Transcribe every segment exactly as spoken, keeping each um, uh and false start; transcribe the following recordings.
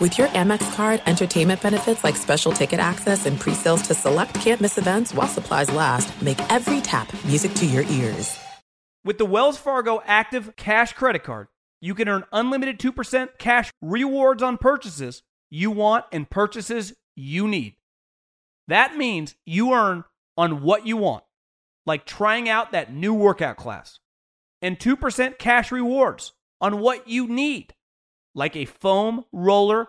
With your Amex card, entertainment benefits like special ticket access and pre-sales to select can't-miss events while supplies last make every tap music to your ears. With the Wells Fargo Active Cash Credit Card, you can earn unlimited two percent cash rewards on purchases you want and purchases you need. That means you earn on what you want, like trying out that new workout class, and two percent cash rewards on what you need, like a foam roller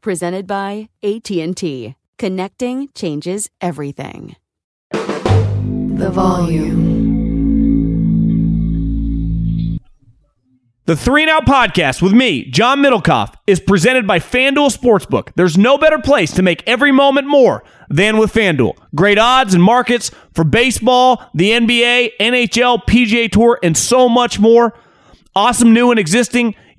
Presented by A T and T. Connecting changes everything. The volume. The Three and Out Podcast with me, John Middlecoff, is presented by FanDuel Sportsbook. There's no better place to make every moment more than with FanDuel. Great odds and markets for baseball, the N B A, N H L, P G A Tour, and so much more. Awesome new and existing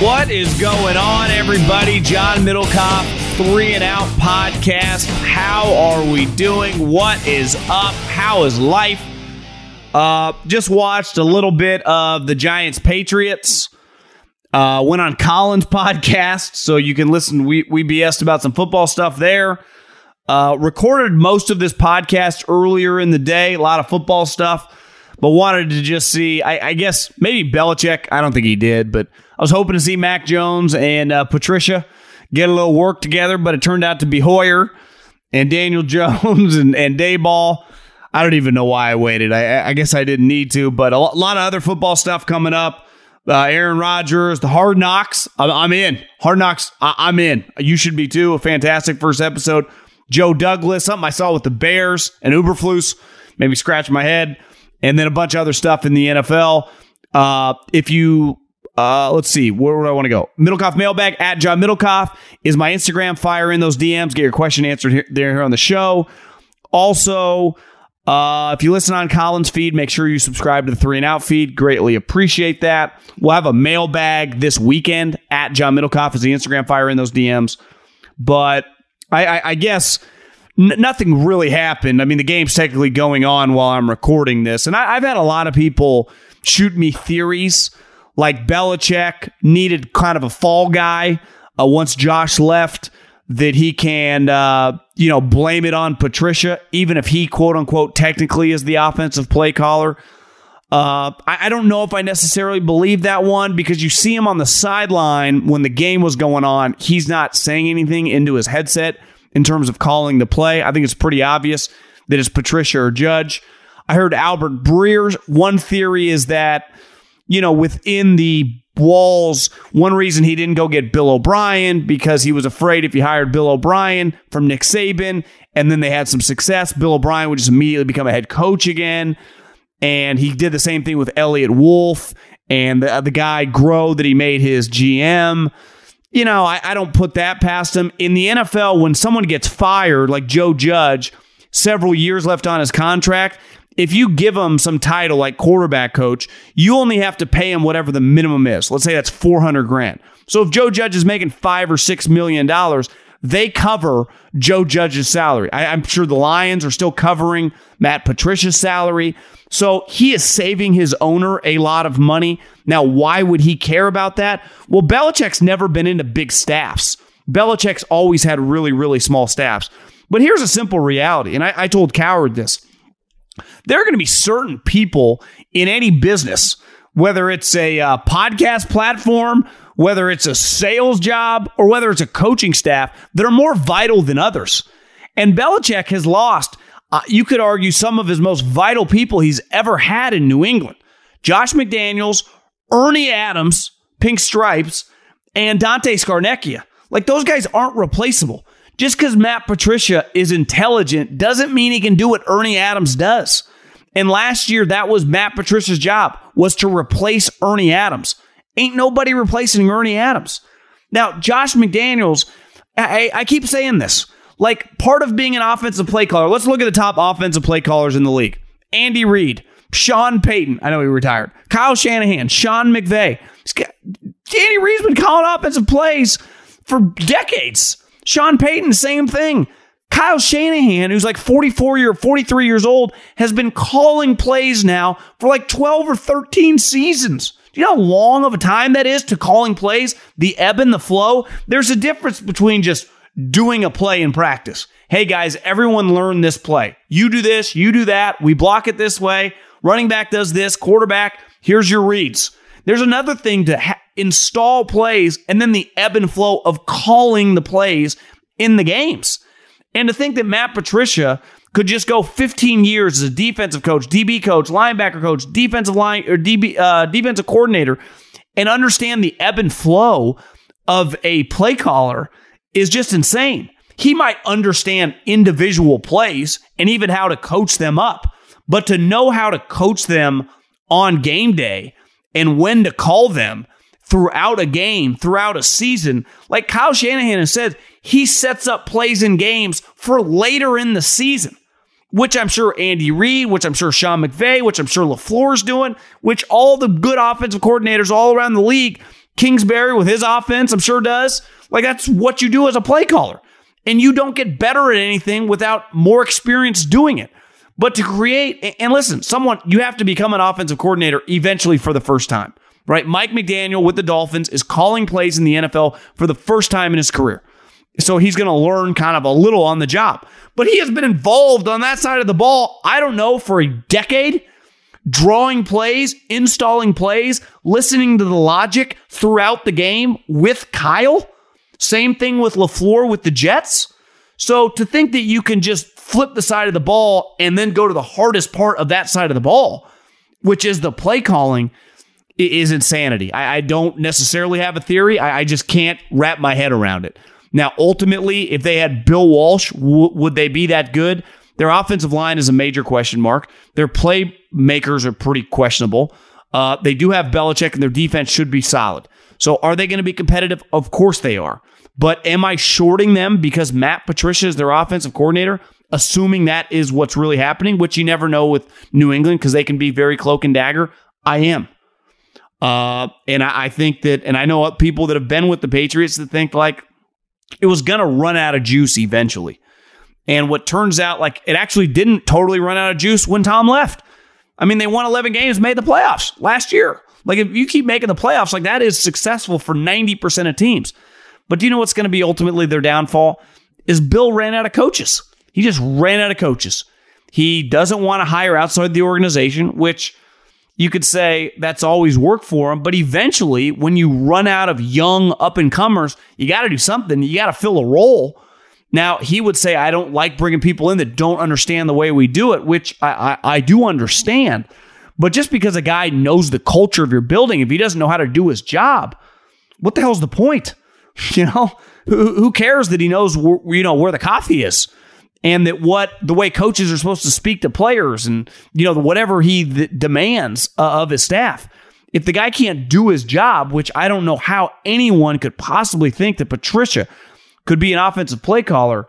What is going on, everybody? John Middlecoff, Three and Out Podcast. How are we doing? What is up? How is life? Uh, just watched a little bit of the Giants Patriots. Uh, went on Colin's podcast, so you can listen. We, we B S'd about some football stuff there. Uh, recorded most of this podcast earlier in the day. A lot of football stuff. But wanted to just see, I, I guess, maybe Belichick. I don't think he did, but I was hoping to see Mac Jones and uh, Patricia get a little work together, but it turned out to be Hoyer and Daniel Jones and, and Dayball. I don't even know why I waited. I, I guess I didn't need to, but a lot of other football stuff coming up. Uh, Aaron Rodgers, the Hard Knocks. I'm, I'm in. Hard Knocks, I, I'm in. You should be too. A fantastic first episode. Joe Douglas, something I saw with the Bears and Eberflus, maybe scratch my head. And then a bunch of other stuff in the N F L. Uh, if you, uh, let's see, where would I want to go? Middlecoff Mailbag, at John Middlecoff is my Instagram. Fire in those D Ms. Get your question answered here, there here on the show. Also, uh, if you listen on Colin's feed, make sure you subscribe to the Three and Out feed. Greatly appreciate that. We'll have a mailbag this weekend. At John Middlecoff is the Instagram. Fire in those D Ms. But I, I, I guess... N- nothing really happened. I mean, the game's technically going on while I'm recording this. And I- I've had a lot of people shoot me theories like Belichick needed kind of a fall guy uh, once Josh left, that he can, uh, you know, blame it on Patricia, even if he, quote unquote, technically is the offensive play caller. Uh, I-, I don't know if I necessarily believe that one, because you see him on the sideline when the game was going on. He's not saying anything into his headset in terms of calling the play. I think it's pretty obvious that it's Patricia or Judge. I heard Albert Breer's. One theory is that, you know, within the walls. One reason he didn't go get Bill O'Brien, because he was afraid if he hired Bill O'Brien from Nick Saban and then they had some success, Bill O'Brien would just immediately become a head coach again. And he did the same thing with Elliott Wolf and the, the guy Groh that he made his G M. You know, I, I don't put that past him. In the N F L, when someone gets fired, like Joe Judge, several years left on his contract, if you give him some title like quarterback coach, you only have to pay him whatever the minimum is. Let's say that's four hundred grand. So if Joe Judge is making five or six million dollars, they cover Joe Judge's salary. I, I'm sure the Lions are still covering Matt Patricia's salary. So he is saving his owner a lot of money. Now, why would he care about that? Well, Belichick's never been into big staffs. Belichick's always had really, really small staffs. But here's a simple reality, and I, I told Coward this. There are going to be certain people in any business, whether it's a uh, podcast platform, whether it's a sales job, or whether it's a coaching staff, that are more vital than others. And Belichick has lost, uh, you could argue, some of his most vital people he's ever had in New England. Josh McDaniels, Ernie Adams, Pink Stripes, and Dante Scarnecchia. Like, those guys aren't replaceable. Just because Matt Patricia is intelligent doesn't mean he can do what Ernie Adams does. And last year, that was Matt Patricia's job, was to replace Ernie Adams. Ain't nobody replacing Ernie Adams. Now, Josh McDaniels, I, I keep saying this. Like, part of being an offensive play caller, let's look at the top offensive play callers in the league. Andy Reid, Sean Payton, I know he retired, Kyle Shanahan, Sean McVay. Andy Reid's been calling offensive plays for decades. Sean Payton, same thing. Kyle Shanahan, who's like forty-four year, forty-three years old, has been calling plays now for like twelve or thirteen seasons. Do you know how long of a time that is to calling plays? The ebb and the flow. There's a difference between just doing a play in practice. Hey guys, everyone learn this play. You do this, you do that. We block it this way. Running back does this. Quarterback, here's your reads. There's another thing to ha- install plays, and then the ebb and flow of calling the plays in the games. And to think that Matt Patricia could just go fifteen years as a defensive coach, D B coach, linebacker coach, defensive line or D B uh, defensive coordinator, and understand the ebb and flow of a play caller is just insane. He might understand individual plays and even how to coach them up, but to know how to coach them on game day and when to call them throughout a game, throughout a season, like Kyle Shanahan has said, he sets up plays in games for later in the season, which I'm sure Andy Reid, which I'm sure Sean McVay, which I'm sure LaFleur's doing, which all the good offensive coordinators all around the league, Kingsbury with his offense, I'm sure does. Like, that's what you do as a play caller. And you don't get better at anything without more experience doing it. But to create, and listen, someone, you have to become an offensive coordinator eventually for the first time. Right, Mike McDaniel with the Dolphins is calling plays in the N F L for the first time in his career. So he's going to learn kind of a little on the job. But he has been involved on that side of the ball, I don't know, for a decade, drawing plays, installing plays, listening to the logic throughout the game with Kyle. Same thing with LaFleur with the Jets. So to think that you can just flip the side of the ball and then go to the hardest part of that side of the ball, which is the play calling, is insanity. I, I don't necessarily have a theory. I, I just can't wrap my head around it. Now, ultimately, if they had Bill Walsh, w- would they be that good? Their offensive line is a major question mark. Their playmakers are pretty questionable. Uh, they do have Belichick, and their defense should be solid. So are they going to be competitive? Of course they are. But am I shorting them because Matt Patricia is their offensive coordinator, assuming that is what's really happening, which you never know with New England because they can be very cloak and dagger? I am. Uh, and I, I think that, and I know people that have been with the Patriots that think like it was going to run out of juice eventually. And what turns out, like, it actually didn't totally run out of juice when Tom left. I mean, they won eleven games, made the playoffs last year. Like, if you keep making the playoffs, like, that is successful for ninety percent of teams. But do you know what's going to be ultimately their downfall? Is Bill ran out of coaches. He just ran out of coaches. He doesn't want to hire outside the organization, which, you could say that's always worked for him, but eventually when you run out of young up-and-comers, you got to do something. You got to fill a role. Now, he would say, I don't like bringing people in that don't understand the way we do it, which I, I, I do understand. But just because a guy knows the culture of your building, if he doesn't know how to do his job, what the hell's the point? You know, who, who cares that he knows wh- you know where the coffee is, and that what the way coaches are supposed to speak to players, and you know whatever he th- demands uh, of his staff. If the guy can't do his job, which I don't know how anyone could possibly think that Patricia could be an offensive play caller,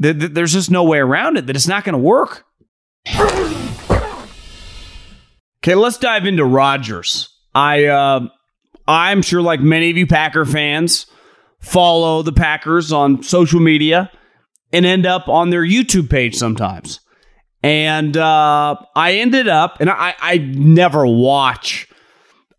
th- th- there's just no way around it that it's not going to work. Okay, let's dive into Rodgers. I, uh, I'm sure like many of you Packer fans, follow the Packers on social media and end up on their YouTube page sometimes. And uh, I ended up, and I, I never watch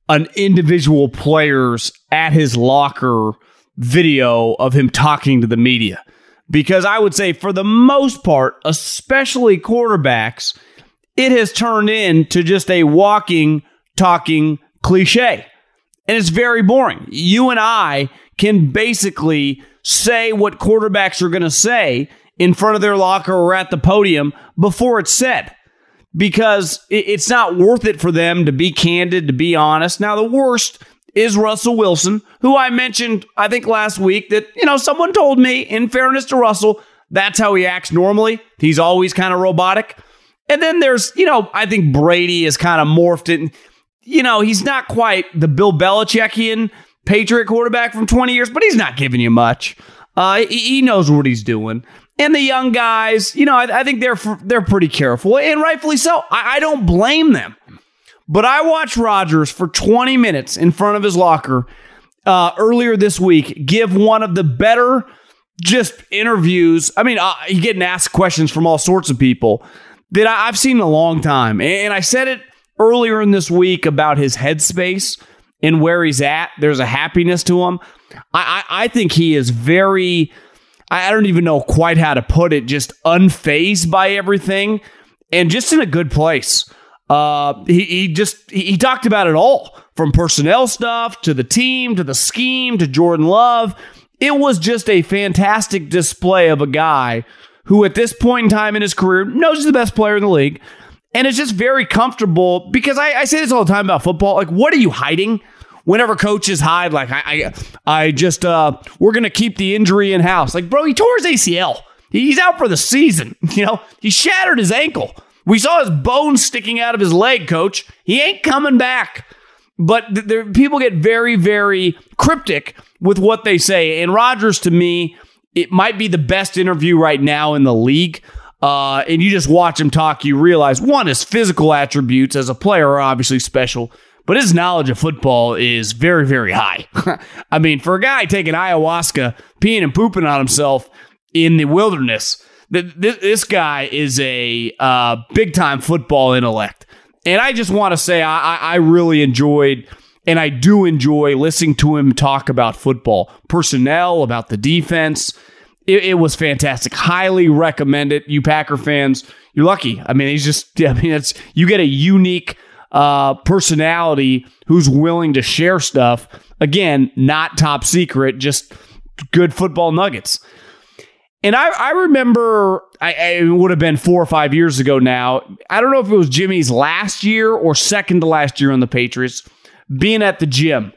an individual player's at his locker video of him talking to the media. Because I would say for the most part, especially quarterbacks, it has turned into just a walking, talking cliche. And it's very boring. You and I can basically say what quarterbacks are going to say in front of their locker or at the podium before it's said. Because it's not worth it for them to be candid, to be honest. Now, the worst is Russell Wilson, who I mentioned, I think, last week that, you know, someone told me, in fairness to Russell, that's how he acts normally. He's always kind of robotic. And then there's, you know, I think Brady has kind of morphed it. And, you know, he's not quite the Bill Belichickian Patriot quarterback from twenty years, but he's not giving you much. Uh, he knows what he's doing. And the young guys, you know, I, I think they're they're pretty careful, and rightfully so. I, I don't blame them. But I watched Rodgers for twenty minutes in front of his locker uh, earlier this week give one of the better just interviews. I mean, uh, he's getting asked questions from all sorts of people that I, I've seen in a long time. And I said it earlier in this week about his headspace and where he's at. There's a happiness to him. I, I, I think he is very... I don't even know quite how to put it, just unfazed by everything and just in a good place. Uh, he, he just, he talked about it all, from personnel stuff to the team, to the scheme, to Jordan Love. It was just a fantastic display of a guy who at this point in time in his career knows he's the best player in the league and is just very comfortable, because I, I say this all the time about football. Like, what are you hiding? Whenever coaches hide, like, I I, I just, uh, we're going to keep the injury in-house. Like, bro, he tore his A C L. He's out for the season, you know? He shattered his ankle. We saw his bones sticking out of his leg, coach. He ain't coming back. But th- there, people get very, very cryptic with what they say. And Rodgers, to me, it might be the best interview right now in the league. Uh, and you just watch him talk, you realize, one, his physical attributes as a player are obviously special. But his knowledge of football is very, very high. I mean, for a guy taking ayahuasca, peeing and pooping on himself in the wilderness, th- th- this guy is a uh, big-time football intellect. And I just want to say I-, I really enjoyed, and I do enjoy, listening to him talk about football, personnel, about the defense. It, it was fantastic. Highly recommend it, you Packer fans. You're lucky. I mean, he's just, I mean, it's, you get a unique Uh, personality who's willing to share stuff. Again, not top secret, just good football nuggets. And I, I remember, I, it would have been four or five years ago now. I don't know if it was Jimmy's last year or second to last year on the Patriots, being at the gym.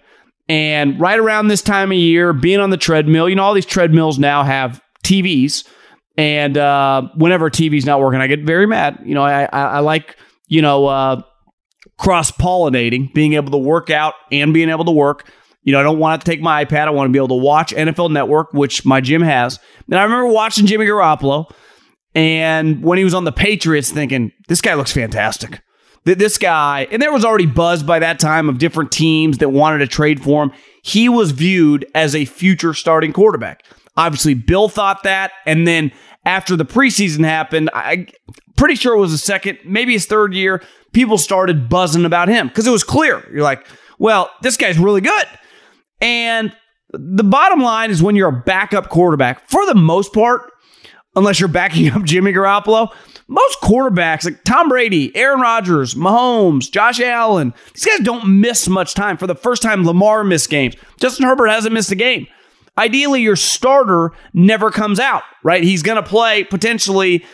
And right around this time of year, being on the treadmill, you know, all these treadmills now have T Vs. And uh, whenever T V's not working, I get very mad. You know, I, I, I like, you know, uh, cross-pollinating, being able to work out and being able to work. You know, I don't want to take my iPad. I want to be able to watch N F L Network, which my gym has. And I remember watching Jimmy Garoppolo, and when he was on the Patriots, thinking, this guy looks fantastic. This guy, and there was already buzz by that time of different teams that wanted to trade for him. He was viewed as a future starting quarterback. Obviously, Bill thought that, and then after the preseason happened, I'm pretty sure it was his second, maybe his third year, people started buzzing about him because it was clear. You're like, well, this guy's really good. And the bottom line is, when you're a backup quarterback, for the most part, unless you're backing up Jimmy Garoppolo, most quarterbacks like Tom Brady, Aaron Rodgers, Mahomes, Josh Allen, these guys don't miss much time. For the first time, Lamar missed games. Justin Herbert hasn't missed a game. Ideally, your starter never comes out, right? He's going to play potentially,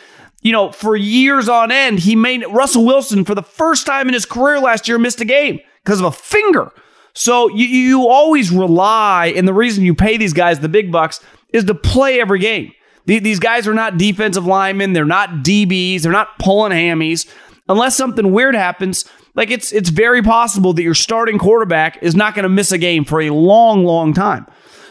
you know, for years on end, he made Russell Wilson for the first time in his career last year missed a game because of a finger. So you, you always rely, and the reason you pay these guys the big bucks is to play every game. These guys are not defensive linemen. They're not D Bs. They're not pulling hammies. Unless something weird happens, like it's it's very possible that your starting quarterback is not going to miss a game for a long, long time.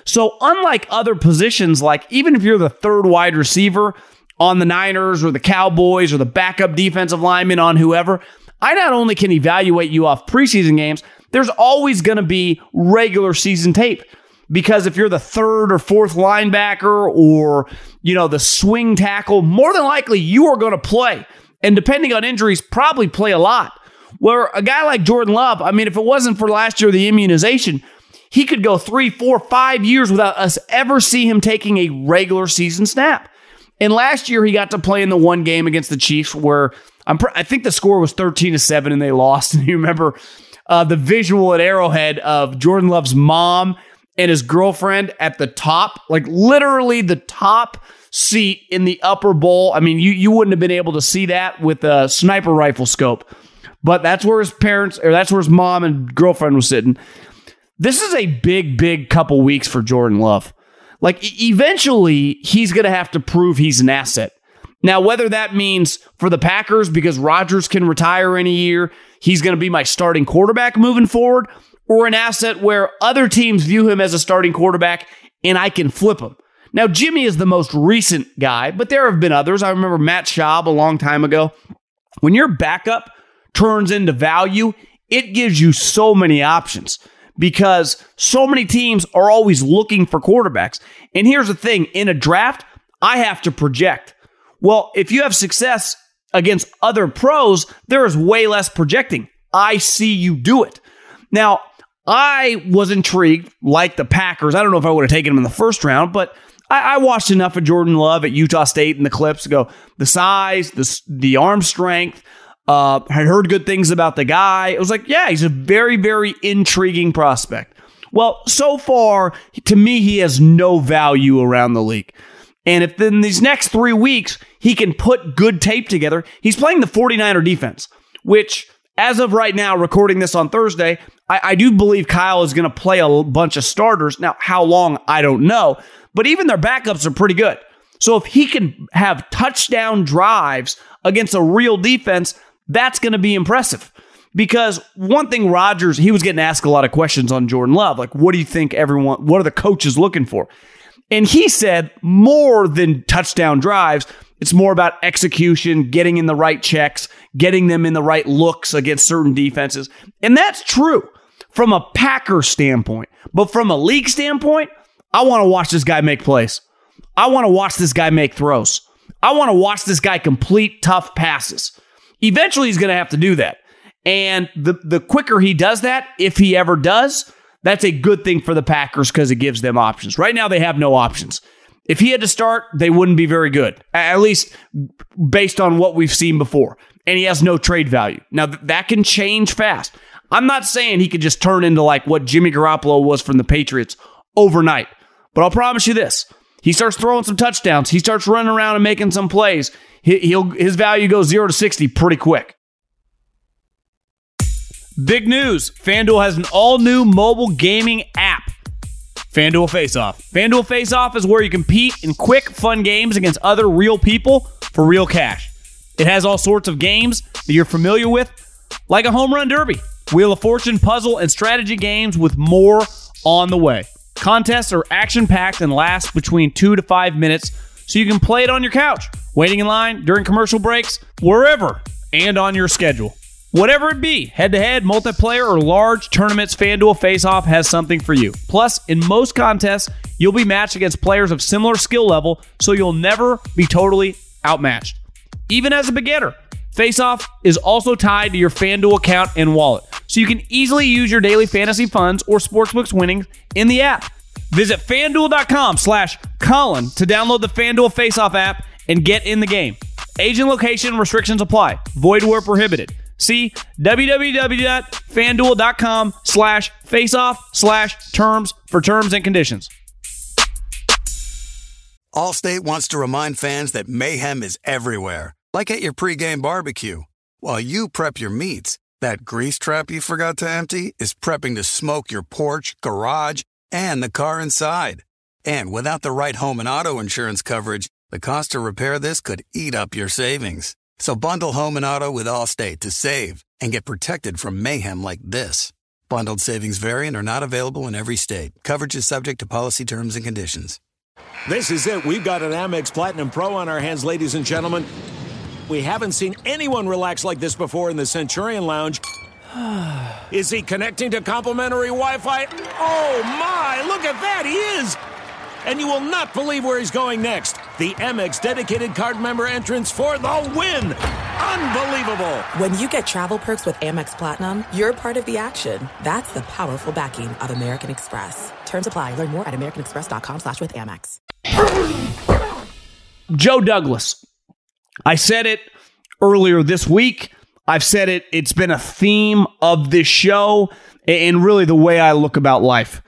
So unlike other positions, like even if you're the third wide receiver on the Niners or the Cowboys or the backup defensive lineman on whoever, I not only can evaluate you off preseason games, there's always going to be regular season tape. Because if you're the third or fourth linebacker or, you know, the swing tackle, more than likely you are going to play. And depending on injuries, probably play a lot. Where a guy like Jordan Love, I mean, if it wasn't for last year, the immunization, he could go three, four, five years without us ever see him taking a regular season snap. And last year, he got to play in the one game against the Chiefs where I'm pr- I think the score was thirteen to seven and they lost. And you remember uh, the visual at Arrowhead of Jordan Love's mom and his girlfriend at the top, like literally the top seat in the upper bowl. I mean, you you wouldn't have been able to see that with a sniper rifle scope. But that's where his parents, or that's where his mom and girlfriend was sitting. This is a big, big couple weeks for Jordan Love. Like, eventually, he's going to have to prove he's an asset. Now, whether that means for the Packers, because Rodgers can retire in a year, he's going to be my starting quarterback moving forward, or an asset where other teams view him as a starting quarterback and I can flip him. Now, Jimmy is the most recent guy, but there have been others. I remember Matt Schaub a long time ago. When your backup turns into value, it gives you so many options because so many teams are always looking for quarterbacks. And here's the thing. In a draft, I have to project. Well, if you have success against other pros, there is way less projecting. I see you do it. Now, I was intrigued, like the Packers. I don't know if I would have taken him in the first round, but I, I watched enough of Jordan Love at Utah State and the clips to go, the size, the, the arm strength. Uh, I heard good things about the guy. It was like, yeah, he's a very, very intriguing prospect. Well, so far, to me, he has no value around the league. And if in these next three weeks, he can put good tape together, he's playing the 49er defense, which, as of right now, recording this on Thursday, I, I do believe Kyle is going to play a bunch of starters. Now, how long, I don't know. But even their backups are pretty good. So if he can have touchdown drives against a real defense, that's going to be impressive. Because one thing Rodgers, he was getting asked a lot of questions on Jordan Love. Like, what do you think everyone, what are the coaches looking for? And he said more than touchdown drives, it's more about execution, getting in the right checks, getting them in the right looks against certain defenses. And that's true from a Packer standpoint. But from a league standpoint, I want to watch this guy make plays. I want to watch this guy make throws. I want to watch this guy complete tough passes. Eventually, he's going to have to do that. And the, the quicker he does that, if he ever does, that's a good thing for the Packers because it gives them options. Right now, they have no options. If he had to start, they wouldn't be very good, at least based on what we've seen before. And he has no trade value. Now, th- that can change fast. I'm not saying he could just turn into like what Jimmy Garoppolo was from the Patriots overnight. But I'll promise you this. He starts throwing some touchdowns. He starts running around and making some plays. He, he'll, his value goes zero to sixty pretty quick. Big news. FanDuel has an all-new mobile gaming app. FanDuel Faceoff. FanDuel Faceoff is where you compete in quick, fun games against other real people for real cash. It has all sorts of games that you're familiar with, like a home run derby, Wheel of Fortune, puzzle, and strategy games with more on the way. Contests are action-packed and last between two to five minutes, so you can play it on your couch, waiting in line, during commercial breaks, wherever, and on your schedule. Whatever it be, head-to-head, multiplayer, or large tournaments, FanDuel Faceoff has something for you. Plus, in most contests, you'll be matched against players of similar skill level, so you'll never be totally outmatched. Even as a beginner, Faceoff is also tied to your FanDuel account and wallet, so you can easily use your daily fantasy funds or sportsbooks winnings in the app. Visit FanDuel.com slash Colin to download the FanDuel Faceoff app and get in the game. Age and location restrictions apply. Void where prohibited. See www.fanduel.com slash faceoff slash terms for terms and conditions. Allstate wants to remind fans that mayhem is everywhere, like at your pregame barbecue. While you prep your meats, that grease trap you forgot to empty is prepping to smoke your porch, garage, and the car inside. And without the right home and auto insurance coverage, the cost to repair this could eat up your savings. So bundle home and auto with Allstate to save and get protected from mayhem like this. Bundled savings variant are not available in every state. Coverage is subject to policy terms and conditions. This is it. We've got an Amex Platinum Pro on our hands, ladies and gentlemen. We haven't seen anyone relax like this before in the Centurion Lounge. Is he connecting to complimentary Wi-Fi? Oh, my. Look at that. He is. And you will not believe where he's going next. The Amex dedicated card member entrance for the win. Unbelievable. When you get travel perks with Amex Platinum, you're part of the action. That's the powerful backing of American Express. Terms apply. Learn more at americanexpress.com slash with Amex. Joe Douglas. I said it earlier this week. I've said it. It's been a theme of this show and really the way I look about life.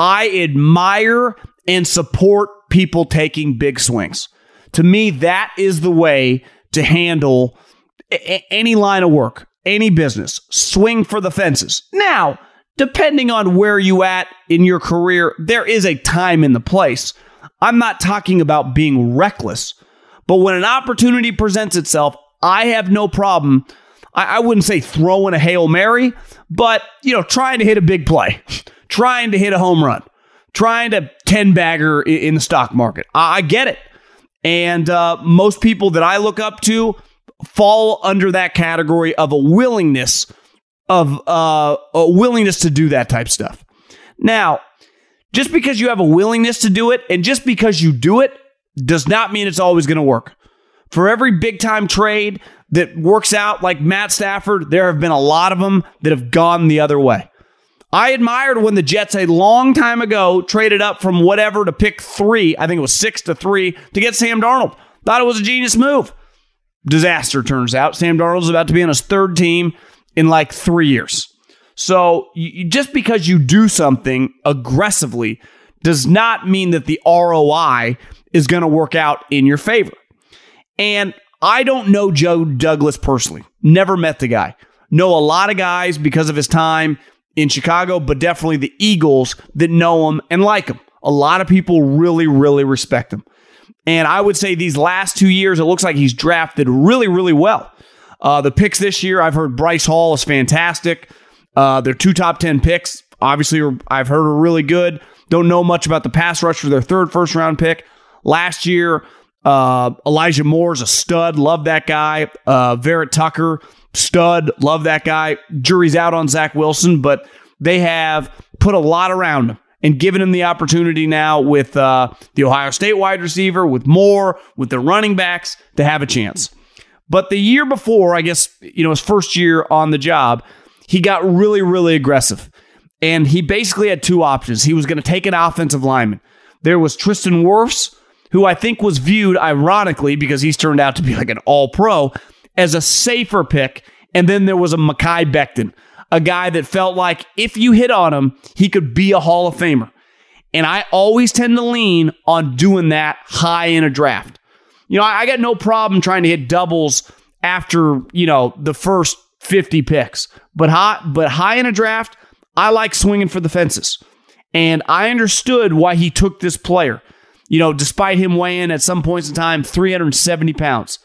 I admire and support people taking big swings. To me, that is the way to handle a- any line of work, any business. Swing for the fences. Now, depending on where you at in your career, there is a time and the place. I'm not talking about being reckless, but when an opportunity presents itself, I have no problem. I, I wouldn't say throwing a Hail Mary, but you know, trying to hit a big play, trying to hit a home run, trying to ten bagger in the stock market. I get it. And uh, most people that I look up to fall under that category of a willingness of uh, a willingness to do that type of stuff. Now, just because you have a willingness to do it and just because you do it does not mean it's always going to work. For every big time trade that works out like Matt Stafford, there have been a lot of them that have gone the other way. I admired when the Jets a long time ago traded up from whatever to pick three. I think it was six to three to get Sam Darnold. Thought it was a genius move. Disaster turns out. Sam Darnold's about to be on his third team in like three years. So you, just because you do something aggressively does not mean that the R O I is going to work out in your favor. And I don't know Joe Douglas personally. Never met the guy. Know a lot of guys because of his time in Chicago, but definitely the Eagles that know him and like him. A lot of people really, really respect him. And I would say these last two years, it looks like he's drafted really, really well. Uh, the picks this year, I've heard Bryce Hall is fantastic. Uh, their two top ten picks, obviously, are, I've heard are really good. Don't know much about the pass rush for their third first round pick. Last year, uh, Elijah Moore's a stud. Love that guy. Uh, Verrett Tucker. Stud, love that guy. Jury's out on Zach Wilson, but they have put a lot around him and given him the opportunity now with uh, the Ohio State wide receiver, with Moore, with the running backs to have a chance. But the year before, I guess, you know, his first year on the job, he got really, really aggressive. And he basically had two options. He was going to take an offensive lineman. There was Tristan Wirfs, who I think was viewed ironically because he's turned out to be like an all-pro, as a safer pick, and then there was a Mekhi Becton, a guy that felt like if you hit on him, he could be a Hall of Famer. And I always tend to lean on doing that high in a draft. You know, I got no problem trying to hit doubles after, you know, the first fifty picks. But high, but high in a draft, I like swinging for the fences. And I understood why he took this player, you know, despite him weighing at some points in time three hundred seventy pounds.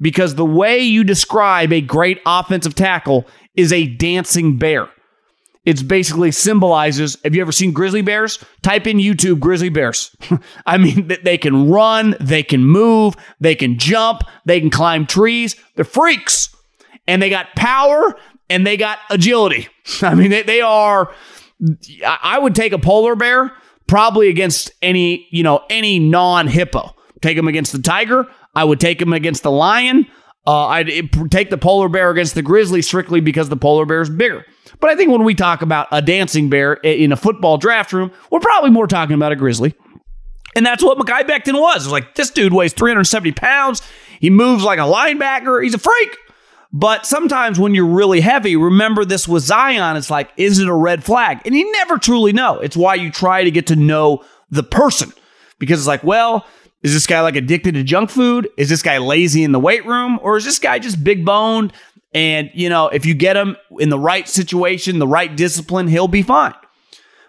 Because the way you describe a great offensive tackle is a dancing bear. It's basically symbolizes, have you ever seen grizzly bears? Type in YouTube grizzly bears. I mean, they can run, they can move, they can jump, they can climb trees. They're freaks. And they got power and they got agility. I mean, they, they are, I would take a polar bear probably against any, you know, any non-hippo. Take them against the tiger. I would take him against the lion. Uh, I'd it, take the polar bear against the grizzly strictly because the polar bear is bigger. But I think when we talk about a dancing bear in a football draft room, we're probably more talking about a grizzly. And that's what Mekhi Becton was. It was like, this dude weighs three hundred seventy pounds. He moves like a linebacker. He's a freak. But sometimes when you're really heavy, remember this with Zion, it's like, is it a red flag? And you never truly know. It's why you try to get to know the person. Because it's like, well, Is this guy like addicted to junk food? Is this guy lazy in the weight room? Or is this guy just big boned? And, you know, if you get him in the right situation, the right discipline, he'll be fine.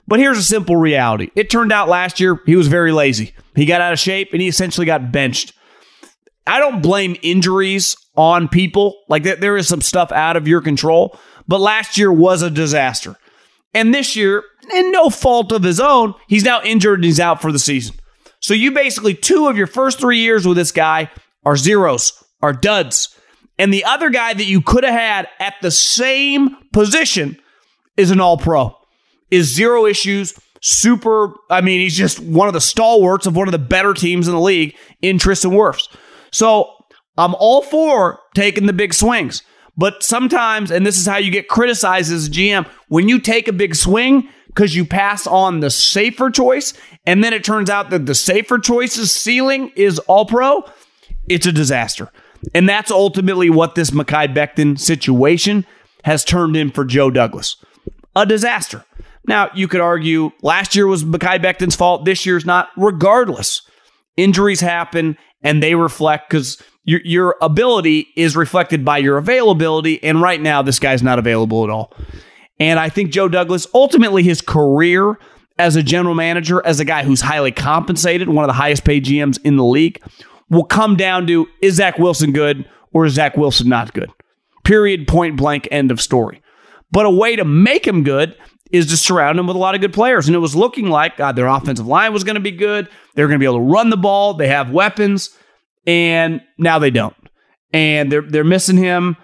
But here's a simple reality. It turned out last year he was very lazy. He got out of shape and he essentially got benched. I don't blame injuries on people. Like, there is some stuff out of your control. But last year was a disaster. And this year, in no fault of his own, he's now injured and he's out for the season. So you basically, two of your first three years with this guy are zeros, are duds. And the other guy that you could have had at the same position is an all-pro, is zero issues, super, I mean, he's just one of the stalwarts of one of the better teams in the league in Tristan Wirfs. So I'm all for taking the big swings, but sometimes, and this is how you get criticized as a G M, when you take a big swing because you pass on the safer choice, and then it turns out that the safer choice's ceiling is all-pro, it's a disaster. And that's ultimately what this Mekhi Becton situation has turned in for Joe Douglas. A disaster. Now, you could argue last year was Mekhi Becton's fault. This year's not. Regardless, injuries happen and they reflect because your, your ability is reflected by your availability. And right now, this guy's not available at all. And I think Joe Douglas, ultimately his career as a general manager, as a guy who's highly compensated, one of the highest paid G Ms in the league, will come down to, is Zach Wilson good or is Zach Wilson not good? Period, point blank, end of story. But a way to make him good is to surround him with a lot of good players. And it was looking like God, their offensive line was going to be good. They're going to be able to run the ball. They have weapons. And now they don't. And they're, they're missing him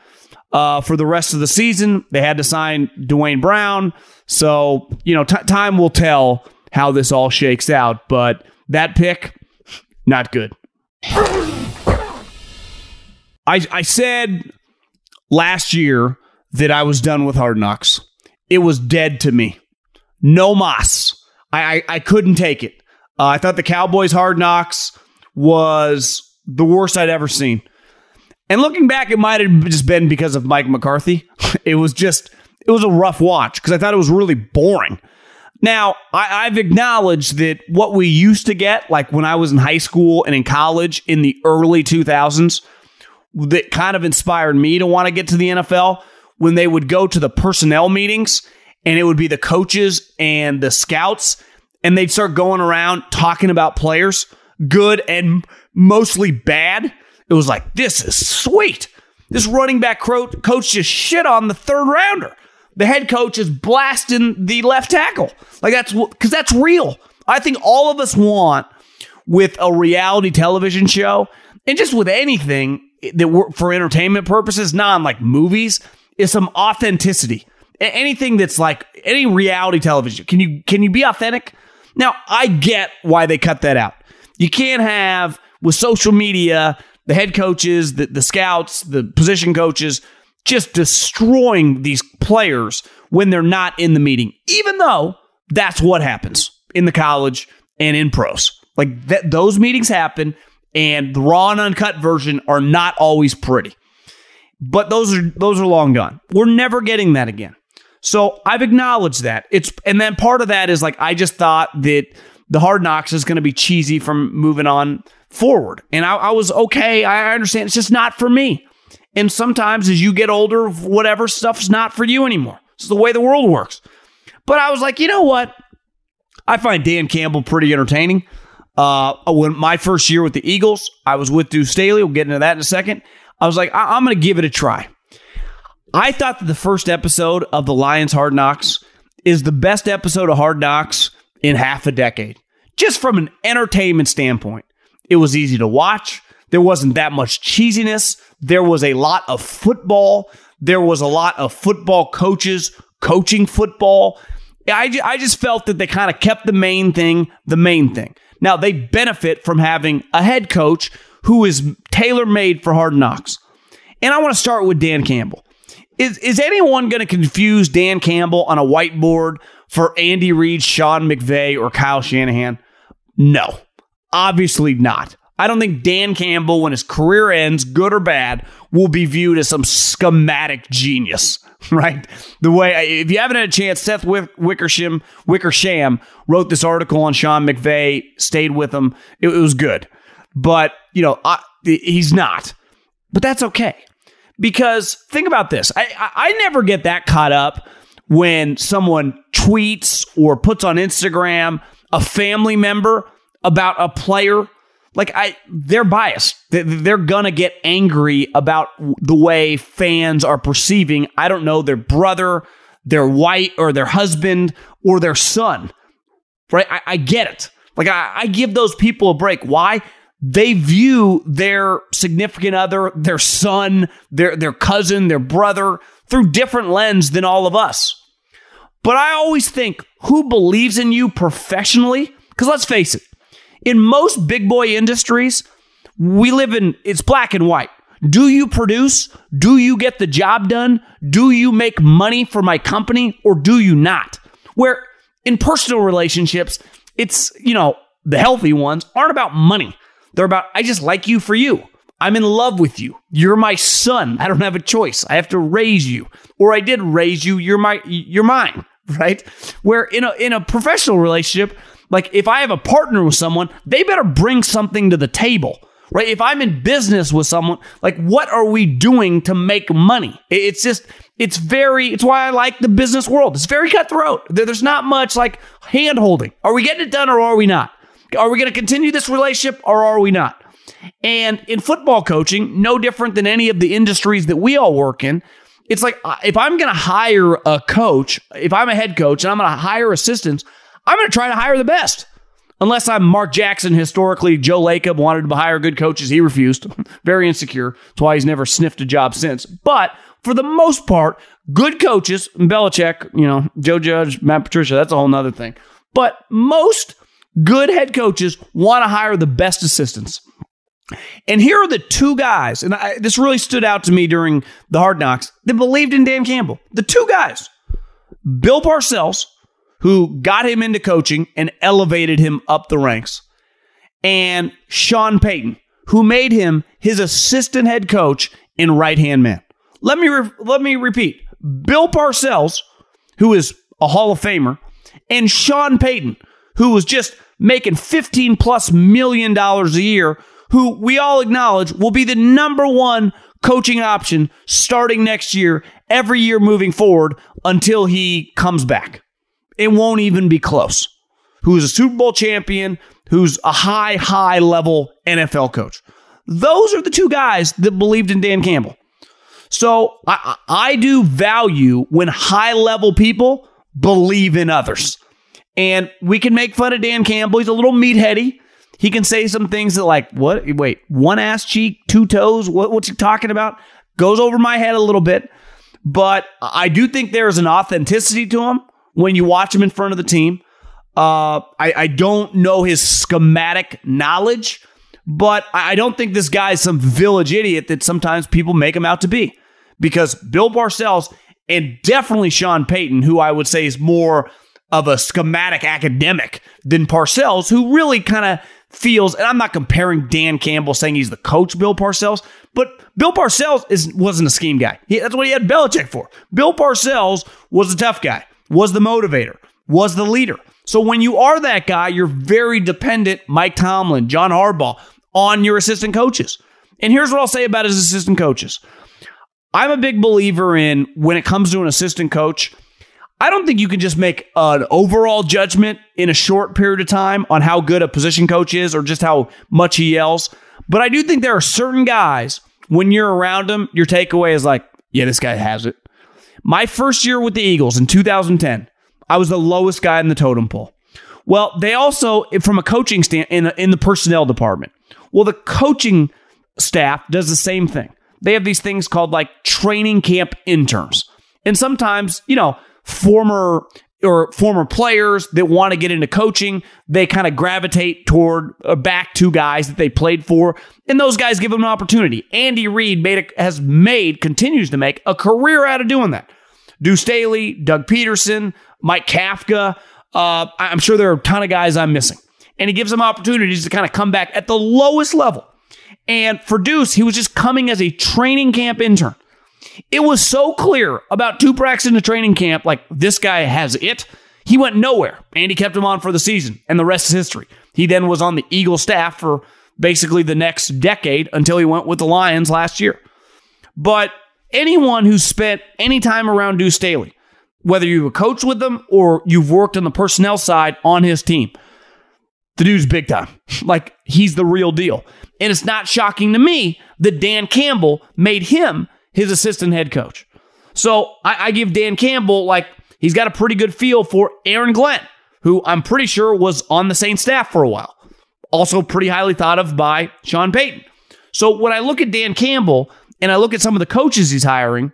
uh, for the rest of the season. They had to sign Dwayne Brown. So, you know, t- time will tell how this all shakes out. But that pick, not good. I, I said last year that I was done with Hard Knocks. It was dead to me. No mas. I, I, I couldn't take it. Uh, I thought the Cowboys Hard Knocks was the worst I'd ever seen. And looking back, it might have just been because of Mike McCarthy. It was just, it was a rough watch because I thought it was really boring. Now, I, I've acknowledged that what we used to get, like when I was in high school and in college in the early two thousands, that kind of inspired me to want to get to the N F L, when they would go to the personnel meetings and it would be the coaches and the scouts and they'd start going around talking about players, good and mostly bad. It was like, this is sweet. This running back coach just shit on the third rounder. The head coach is blasting the left tackle. Like that's because that's real. I think all of us want with a reality television show and just with anything that we're, for entertainment purposes, not like movies, is some authenticity. Anything that's like any reality television. Can you can you be authentic? Now, I get why they cut that out. You can't have with social media, the head coaches, the, the scouts, the position coaches, just destroying these players when they're not in the meeting, even though that's what happens in the college and in pros. Like that, those meetings happen, and the raw and uncut version are not always pretty. But those are those are long gone. We're never getting that again. So I've acknowledged that. It's and then part of that is like I just thought that the Hard Knocks is going to be cheesy from moving on forward, and I, I was okay. I understand it's just not for me. And sometimes as you get older, whatever stuff's not for you anymore. It's the way the world works. But I was like, you know what? I find Dan Campbell pretty entertaining. Uh, when my first year with the Eagles, I was with Deuce Staley. We'll get into that in a second. I was like, I- I'm going to give it a try. I thought that the first episode of the Lions Hard Knocks is the best episode of Hard Knocks in half a decade. Just from an entertainment standpoint. It was easy to watch. There wasn't that much cheesiness. There was a lot of football. There was a lot of football coaches coaching football. I, ju- I just felt that they kind of kept the main thing, the main thing. Now, they benefit from having a head coach who is tailor-made for Hard Knocks. And I want to start with Dan Campbell. Is, is anyone going to confuse Dan Campbell on a whiteboard for Andy Reid, Sean McVay, or Kyle Shanahan? No, obviously not. I don't think Dan Campbell, when his career ends, good or bad, will be viewed as some schematic genius, right? The way, if you haven't had a chance, Seth Wickersham, Wickersham wrote this article on Sean McVay, stayed with him. It was good. But, you know, I, he's not. But that's okay. Because think about this. I, I never get that caught up when someone tweets or puts on Instagram a family member about a player. Like, I, they're biased. They're going to get angry about the way fans are perceiving, I don't know, their brother, their wife, or their husband, or their son. Right? I, I get it. Like, I, I give those people a break. Why? They view their significant other, their son, their, their cousin, their brother, through different lens than all of us. But I always think, who believes in you professionally? Because let's face it, in most big boy industries, we live in, it's black and white. Do you produce? Do you get the job done? Do you make money for my company? Or do you not? Where in personal relationships, it's, you know, the healthy ones aren't about money. They're about, I just like you for you. I'm in love with you. You're my son. I don't have a choice. I have to raise you. Or I did raise you. You're my, you're mine, right? Where in a, in a professional relationship, like if I have a partner with someone, they better bring something to the table, right? If I'm in business with someone, like what are we doing to make money? It's just, it's very, it's why I like the business world. It's very cutthroat. There's not much like hand holding. Are we getting it done or are we not? Are we going to continue this relationship or are we not? And in football coaching, no different than any of the industries that we all work in. It's like if I'm going to hire a coach, if I'm a head coach and I'm going to hire assistants, I'm going to try to hire the best. Unless I'm Mark Jackson, historically, Joe Lacob wanted to hire good coaches. He refused. Very insecure. That's why he's never sniffed a job since. But for the most part, good coaches, Belichick, you know, Joe Judge, Matt Patricia, that's a whole nother thing. But most good head coaches want to hire the best assistants. And here are the two guys, and I, this really stood out to me during the Hard Knocks, that believed in Dan Campbell. The two guys, Bill Parcells, who got him into coaching and elevated him up the ranks, and Sean Payton, who made him his assistant head coach and right-hand man. Let me, re- let me repeat. Bill Parcells, who is a Hall of Famer, and Sean Payton, who was just making fifteen plus million dollars a year, who we all acknowledge will be the number one coaching option starting next year, every year moving forward until he comes back. It won't even be close. Who's a Super Bowl champion, who's a high, high level N F L coach. Those are the two guys that believed in Dan Campbell. So I, I do value when high level people believe in others. And we can make fun of Dan Campbell. He's a little meatheady. He can say some things that like, what? Wait, one ass cheek, two toes? What, what's he talking about? Goes over my head a little bit. But I do think there is an authenticity to him when you watch him in front of the team. Uh, I, I don't know his schematic knowledge, but I don't think this guy is some village idiot that sometimes people make him out to be. Because Bill Parcells and definitely Sean Payton, who I would say is more of a schematic academic than Parcells, who really kind of feels, and I'm not comparing Dan Campbell saying he's the coach, Bill Parcells, but Bill Parcells is, wasn't a scheme guy. He, that's what he had Belichick for. Bill Parcells was the tough guy, was the motivator, was the leader. So when you are that guy, you're very dependent, Mike Tomlin, John Harbaugh, on your assistant coaches. And here's what I'll say about his assistant coaches. I'm a big believer in when it comes to an assistant coach, I don't think you can just make an overall judgment in a short period of time on how good a position coach is or just how much he yells. But I do think there are certain guys, when you're around them, your takeaway is like, yeah, this guy has it. My first year with the Eagles in two thousand ten, I was the lowest guy in the totem pole. Well, they also, from a coaching stand in, in the personnel department, well, the coaching staff does the same thing. They have these things called like training camp interns. And sometimes, you know, former or former players that want to get into coaching, they kind of gravitate toward uh, back to guys that they played for, and those guys give them an opportunity. Andy Reid made a, has made, continues to make a career out of doing that. Deuce Staley, Doug Peterson, Mike Kafka. Uh, I'm sure there are a ton of guys I'm missing, and he gives them opportunities to kind of come back at the lowest level. And for Deuce, he was just coming as a training camp intern. It was so clear about two practices in the training camp, like, this guy has it. He went nowhere, and he kept him on for the season, and the rest is history. He then was on the Eagle staff for basically the next decade until he went with the Lions last year. But anyone who spent any time around Deuce Staley, whether you were coached with him or you've worked on the personnel side on his team, the dude's big time. Like, he's the real deal. And it's not shocking to me that Dan Campbell made him his assistant head coach. So I, I give Dan Campbell, like, he's got a pretty good feel for Aaron Glenn, who I'm pretty sure was on the same staff for a while. Also pretty highly thought of by Sean Payton. So when I look at Dan Campbell and I look at some of the coaches he's hiring,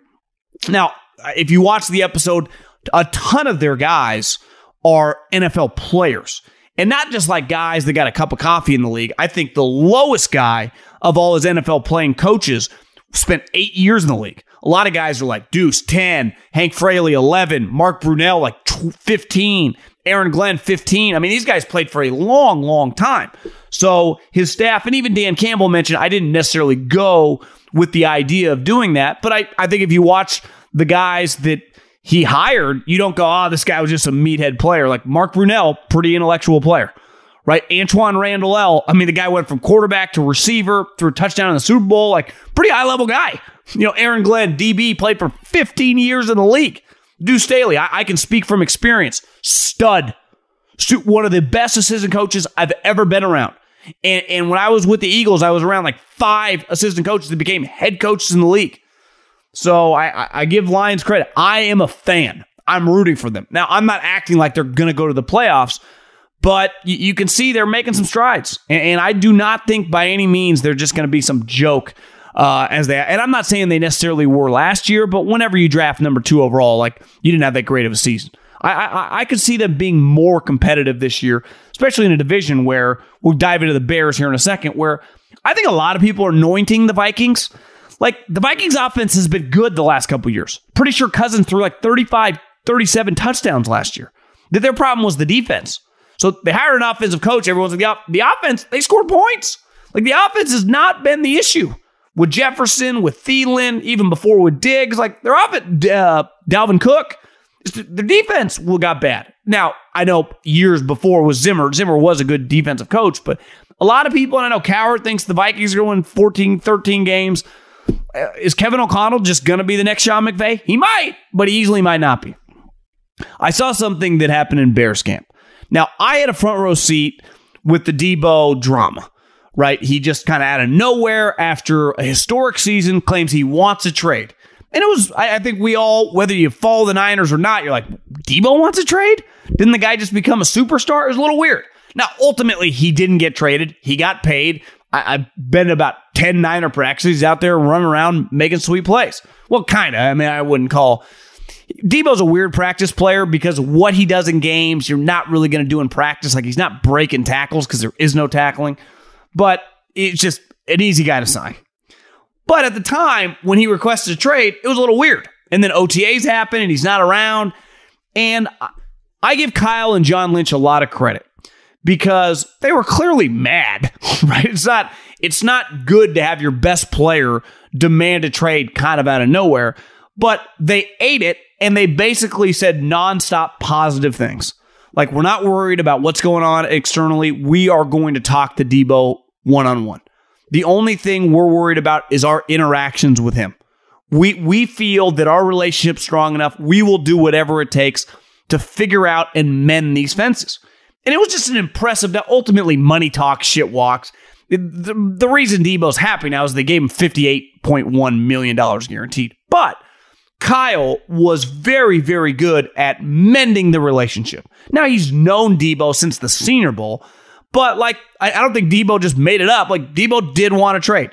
now, if you watch the episode, a ton of their guys are N F L players. And not just like guys that got a cup of coffee in the league. I think the lowest guy of all his N F L playing coaches spent eight years in the league. A lot of guys are like Deuce, ten, Hank Fraley, eleven, Mark Brunell, like fifteen, Aaron Glenn, fifteen. I mean, these guys played for a long, long time. So his staff, and even Dan Campbell mentioned, I didn't necessarily go with the idea of doing that. But I, I think if you watch the guys that he hired, you don't go, oh, this guy was just a meathead player. Like Mark Brunell, pretty intellectual player, right? Antoine Randall L. I mean, the guy went from quarterback to receiver, threw a touchdown in the Super Bowl, like pretty high-level guy. You know, Aaron Glenn, D B, played for fifteen years in the league. Deuce Staley, I, I can speak from experience. Stud. One of the best assistant coaches I've ever been around. And, and when I was with the Eagles, I was around like five assistant coaches that became head coaches in the league. So I, I give Lions credit. I am a fan. I'm rooting for them. Now, I'm not acting like they're going to go to the playoffs, but you, you can see they're making some strides. And, and I do not think by any means they're just going to be some joke uh, as they. And I'm not saying they necessarily were last year, but whenever you draft number two overall, like you didn't have that great of a season. I, I, I could see them being more competitive this year, especially in a division where we'll dive into the Bears here in a second, where I think a lot of people are anointing the Vikings. Like, the Vikings offense has been good the last couple years. Pretty sure Cousins threw like thirty-five, thirty-seven touchdowns last year. Their problem was the defense. So they hired an offensive coach. Everyone's like, the offense, they scored points. Like, the offense has not been the issue. With Jefferson, with Thielen, even before with Diggs, like, their offense, uh, Dalvin Cook, their defense got bad. Now, I know years before was Zimmer. Zimmer was a good defensive coach, but a lot of people, and I know Cowher thinks the Vikings are going fourteen, thirteen games. Is Kevin O'Connell just going to be the next Sean McVay? He might, but he easily might not be. I saw something that happened in Bears camp. Now, I had a front row seat with the Debo drama, right? He just kind of out of nowhere after a historic season claims he wants a trade. And it was, I, I think we all, whether you follow the Niners or not, you're like, Debo wants a trade? Didn't the guy just become a superstar? It was a little weird. Now, ultimately, he didn't get traded. He got paid. I, I've been about ten Niner practices out there running around making sweet plays. Well, kind of. I mean, I wouldn't call. Debo's a weird practice player because what he does in games, you're not really going to do in practice. Like, he's not breaking tackles because there is no tackling. But it's just an easy guy to sign. But at the time, when he requested a trade, it was a little weird. And then O T As happen, and he's not around. And I give Kyle and John Lynch a lot of credit, because they were clearly mad, right? It's not it's not good to have your best player demand a trade kind of out of nowhere, but they ate it, and they basically said nonstop positive things. Like, we're not worried about what's going on externally. We are going to talk to Debo one-on-one. The only thing we're worried about is our interactions with him. We, we feel that our relationship's strong enough. We will do whatever it takes to figure out and mend these fences. And it was just an impressive. Now, ultimately, money talks, shit walks. The, the, the reason Debo's happy now is they gave him fifty-eight point one million dollars guaranteed. But Kyle was very, very good at mending the relationship. Now, he's known Debo since the Senior Bowl. But, like, I, I don't think Debo just made it up. Like, Debo did want to trade.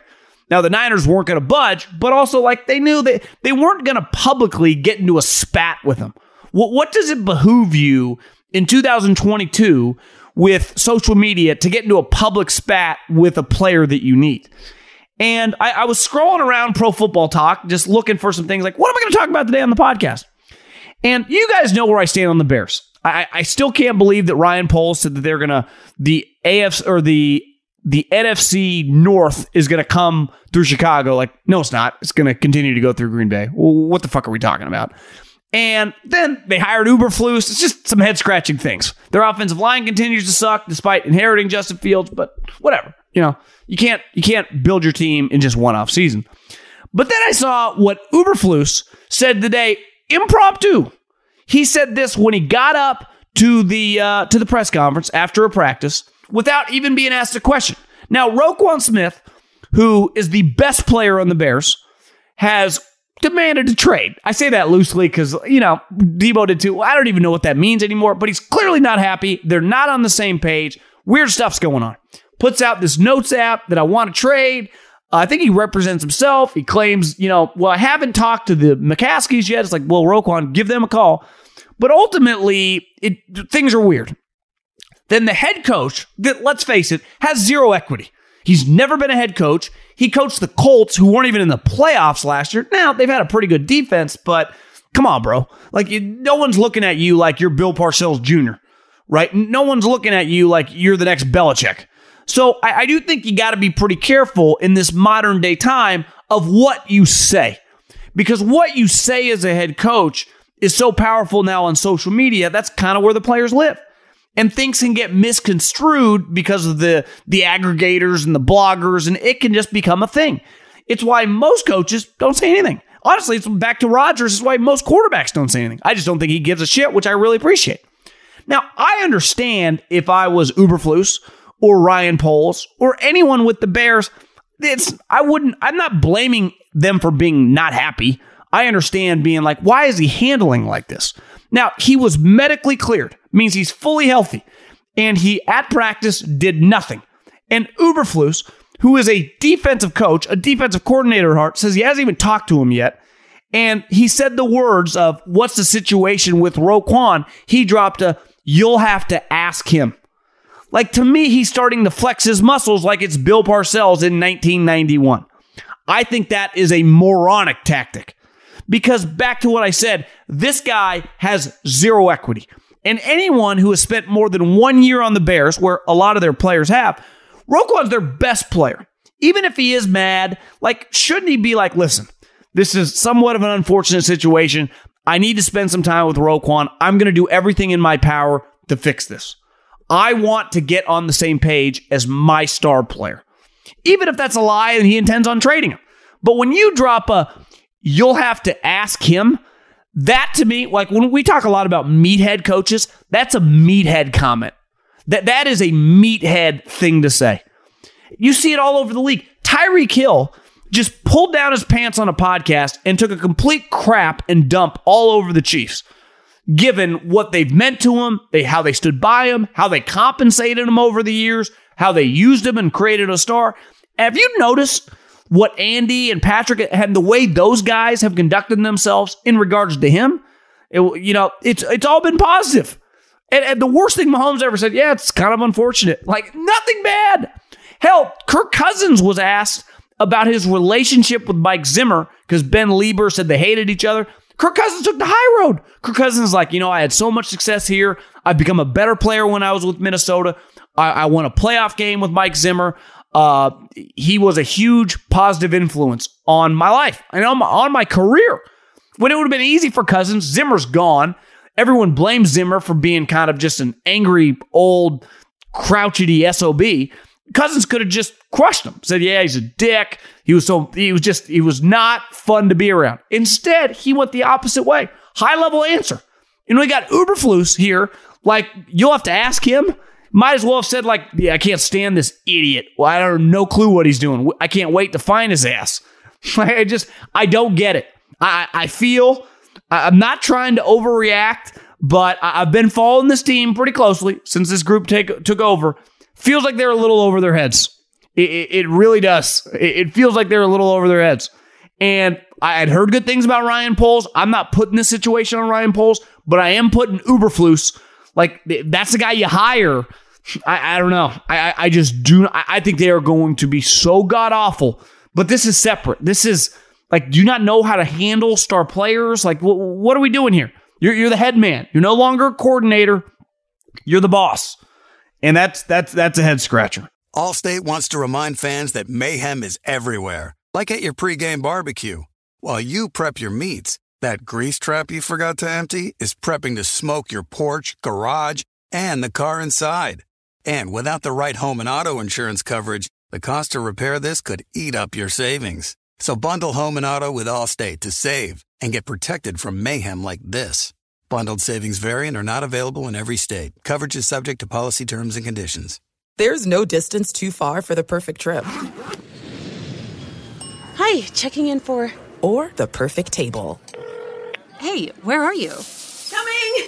Now, the Niners weren't going to budge. But also, like, they knew that they weren't going to publicly get into a spat with him. What, what does it behoove you in two thousand twenty-two, with social media, to get into a public spat with a player that you need? And I, I was scrolling around Pro Football Talk, just looking for some things like, what am I going to talk about today on the podcast? And you guys know where I stand on the Bears. I, I still can't believe that Ryan Poles said that they're going to, the A F C or the the N F C North is going to come through Chicago. Like, no, it's not. It's going to continue to go through Green Bay. Well, what the fuck are we talking about? And then they hired Eberflus. It's just some head-scratching things. Their offensive line continues to suck despite inheriting Justin Fields, but whatever. You know, you can't you can't build your team in just one off season. But then I saw what Eberflus said today, impromptu. He said this when he got up to the uh, to the press conference after a practice without even being asked a question. Now, Roquan Smith, who is the best player on the Bears, has demanded a trade. I say that loosely because, you know, Debo did too. I don't even know what that means anymore, but he's clearly not happy. They're not on the same page. Weird stuff's going on. Puts out this notes app that I want to trade. Uh, I think he represents himself. He claims, you know, well, I haven't talked to the McCaskies yet. It's like, well, Roquan, give them a call. But ultimately, it things are weird. Then the head coach, that, let's face it, has zero equity. He's never been a head coach. He coached the Colts, who weren't even in the playoffs last year. Now, they've had a pretty good defense, but come on, bro. Like, you, no one's looking at you like you're Bill Parcells Junior, right? No one's looking at you like you're the next Belichick. So I, I do think you got to be pretty careful in this modern day time of what you say, because what you say as a head coach is so powerful now on social media. That's kind of where the players live. And things can get misconstrued because of the, the aggregators and the bloggers, and it can just become a thing. It's why most coaches don't say anything. Honestly, it's back to Rodgers. It's why most quarterbacks don't say anything. I just don't think he gives a shit, which I really appreciate. Now, I understand if I was Eberflus or Ryan Poles or anyone with the Bears, it's I wouldn't. I'm not blaming them for being not happy. I understand being like, why is he handling like this? Now, he was medically cleared, means he's fully healthy, and he, at practice, did nothing. And Eberflus, who is a defensive coach, a defensive coordinator at heart, says he hasn't even talked to him yet, and he said the words of, what's the situation with Roquan? He dropped a, you'll have to ask him. Like, to me, he's starting to flex his muscles like it's Bill Parcells in nineteen ninety-one. I think that is a moronic tactic. Because back to what I said, this guy has zero equity. And anyone who has spent more than one year on the Bears, where a lot of their players have, Roquan's their best player. Even if he is mad, like, shouldn't he be like, listen, this is somewhat of an unfortunate situation. I need to spend some time with Roquan. I'm going to do everything in my power to fix this. I want to get on the same page as my star player. Even if that's a lie and he intends on trading him. But when you drop a, you'll have to ask him. That to me, like when we talk a lot about meathead coaches, that's a meathead comment. That that is a meathead thing to say. You see it all over the league. Tyreek Hill just pulled down his pants on a podcast and took a complete crap and dump all over the Chiefs, given what they've meant to him, they, how they stood by him, how they compensated him over the years, how they used him and created a star. Have you noticed what Andy and Patrick and the way those guys have conducted themselves in regards to him? It, you know, it's it's all been positive. And, and the worst thing Mahomes ever said, yeah, it's kind of unfortunate. Like, nothing bad. Hell, Kirk Cousins was asked about his relationship with Mike Zimmer because Ben Lieber said they hated each other. Kirk Cousins took the high road. Kirk Cousins is like, you know, I had so much success here. I've become a better player when I was with Minnesota. I, I won a playoff game with Mike Zimmer. Uh, he was a huge positive influence on my life and on my, on my career. When it would have been easy for Cousins, Zimmer's gone. Everyone blames Zimmer for being kind of just an angry, old, crouchety S O B. Cousins could have just crushed him. Said, yeah, he's a dick. He was so he was just he was not fun to be around. Instead, he went the opposite way. High level answer. And we got Eberflus here. Like, you'll have to ask him. Might as well have said, like, yeah, I can't stand this idiot. Well, I don't no clue what he's doing. I can't wait to find his ass. I just, I don't get it. I, I feel, I'm not trying to overreact, but I've been following this team pretty closely since this group take, took over. Feels like they're a little over their heads. It, it, it really does. It, it feels like they're a little over their heads. And I had heard good things about Ryan Poles. I'm not putting this situation on Ryan Poles, but I am putting Eberflus. Like, that's the guy you hire. I, I don't know. I, I just do. I, I think they are going to be so god awful. But this is separate. This is like, do you not know how to handle star players? Like, wh- what are we doing here? You're you're the head man. You're no longer a coordinator. You're the boss, and that's that's that's a head scratcher. Allstate wants to remind fans that mayhem is everywhere, like at your pregame barbecue. While you prep your meats, that grease trap you forgot to empty is prepping to smoke your porch, garage, and the car inside. And without the right home and auto insurance coverage, The cost to repair this could eat up your savings. So bundle home and auto with Allstate to save and get protected from mayhem like this. Bundled savings variant are not available in every state. Coverage is subject to policy terms and conditions. There's no distance too far for the perfect trip. Hi, checking in for... Or the perfect table. Hey, where are you? Coming!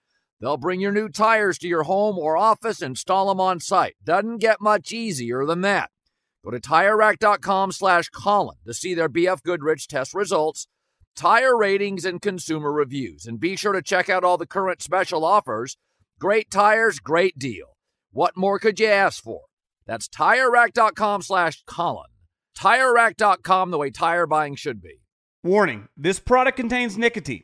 They'll bring your new tires to your home or office and install them on site. Doesn't get much easier than that. Go to TireRack.com slash Colin to see their B F Goodrich test results, tire ratings, and consumer reviews. And be sure to check out all the current special offers. Great tires, great deal. What more could you ask for? That's TireRack.com slash Colin. Tire Rack dot com, the way tire buying should be. Warning, this product contains nicotine.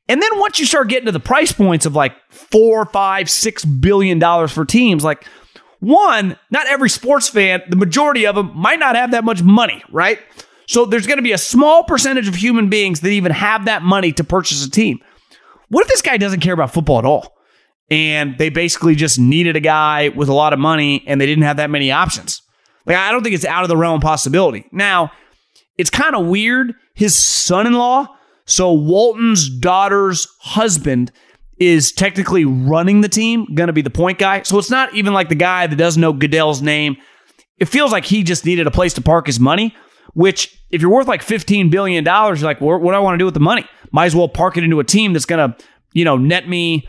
And then once you start getting to the price points of like four, five, six billion dollars for teams, like, one, not every sports fan, the majority of them might not have that much money, right? So there's going to be a small percentage of human beings that even have that money to purchase a team. What if this guy doesn't care about football at all? And they basically just needed a guy with a lot of money and they didn't have that many options. Like, I don't think it's out of the realm of possibility. Now, it's kind of weird. His son-in-law, so Walton's daughter's husband, is technically running the team, going to be the point guy. So it's not even like the guy that doesn't know Goodell's name. It feels like he just needed a place to park his money, which if you're worth like fifteen billion dollars, you're like, well, what do I want to do with the money? Might as well park it into a team that's going to, you know, net me,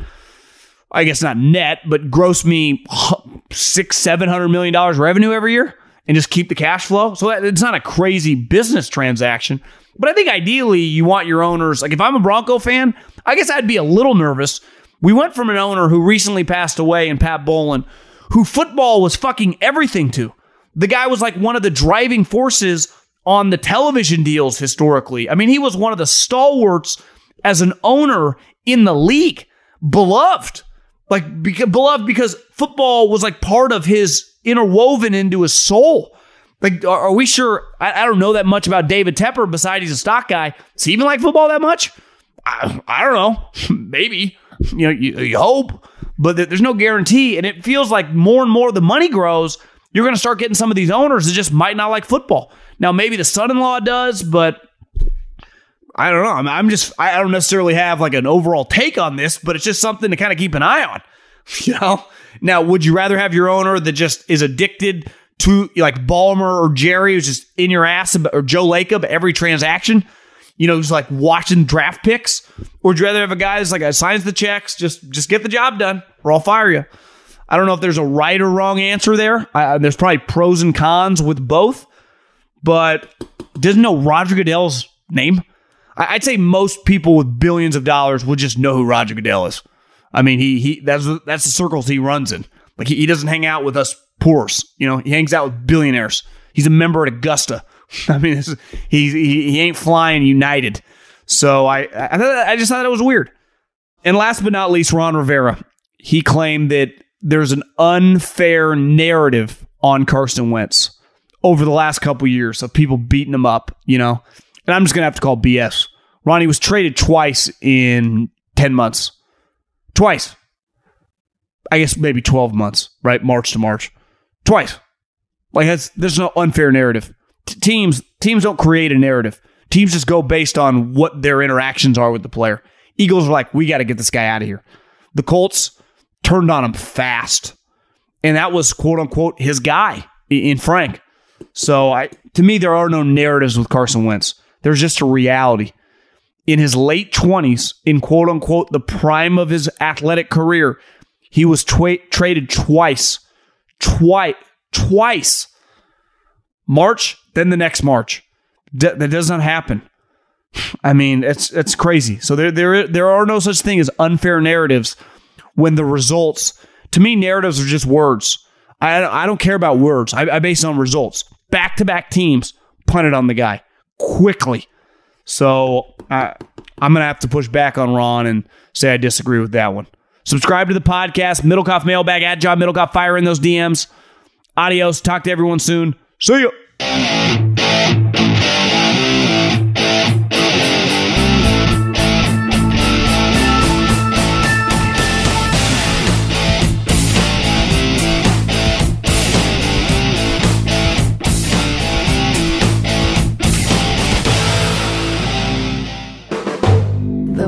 I guess not net, but gross me six, seven hundred million dollars revenue every year and just keep the cash flow. So it's not a crazy business transaction. But I think ideally you want your owners, like if I'm a Bronco fan, I guess I'd be a little nervous. We went from an owner who recently passed away in Pat Bowlen, who football was fucking everything to. The guy was like one of the driving forces on the television deals historically. I mean, he was one of the stalwarts as an owner in the league. Beloved. Like, because, beloved because football was like part of his, interwoven into his soul. Like, are we sure? I, I don't know that much about David Tepper, besides he's a stock guy. Does he even like football that much? I, I don't know. Maybe. You know, you, you hope. But there's no guarantee. And it feels like more and more the money grows, you're going to start getting some of these owners that just might not like football. Now, maybe the son-in-law does, but I don't know. I'm, I'm just, I don't necessarily have like an overall take on this, but it's just something to kind of keep an eye on. You know? Now, would you rather have your owner that just is addicted to like Ballmer or Jerry, who's just in your ass, or Joe Lacob, every transaction, you know, who's like watching draft picks? Or would you rather have a guy that's like, signs the checks, just just get the job done, or I'll fire you? I don't know if there's a right or wrong answer there. I, there's probably pros and cons with both, but doesn't know Roger Goodell's name. I, I'd say most people with billions of dollars would just know who Roger Goodell is. I mean, he he that's that's the circles he runs in. Like he, he doesn't hang out with us. Poor's, you know, he hangs out with billionaires. He's a member at Augusta. I mean, this is, he, he he ain't flying United. So I I, thought, I just thought it was weird. And last but not least, Ron Rivera. He claimed that there's an unfair narrative on Carson Wentz over the last couple of years of people beating him up, you know. And I'm just gonna have to call B S. Ronnie was traded twice in ten months. Twice. I guess maybe twelve months, right? March to March. Twice. Like, that's, there's no unfair narrative. T- teams teams don't create a narrative. Teams just go based on what their interactions are with the player. Eagles are like, we got to get this guy out of here. The Colts turned on him fast. And that was, quote unquote, his guy in Frank. So, I to me, there are no narratives with Carson Wentz. There's just a reality. In his late twenties, in quote unquote, the prime of his athletic career, he was twa- traded twice. Twice, twice, March, then the next March. D- that does not happen. I mean, it's it's crazy. So there, there, there are no such thing as unfair narratives when the results. To me, narratives are just words. I, I don't care about words. I, I base it on results. Back to back teams punted on the guy quickly. So I, I'm gonna have to push back on Ron and say I disagree with that one. Subscribe to the podcast, Middlecoff Mailbag, at John Middlecoff. Fire in those D Ms. Adios. Talk to everyone soon. See ya. The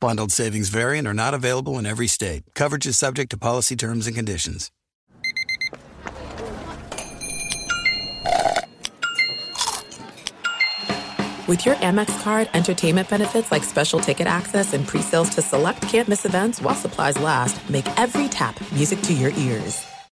Bundled savings variant are not available in every state. Coverage is subject to policy terms and conditions. With your Amex card, entertainment benefits like special ticket access and pre-sales to select can't-miss events while supplies last make every tap music to your ears.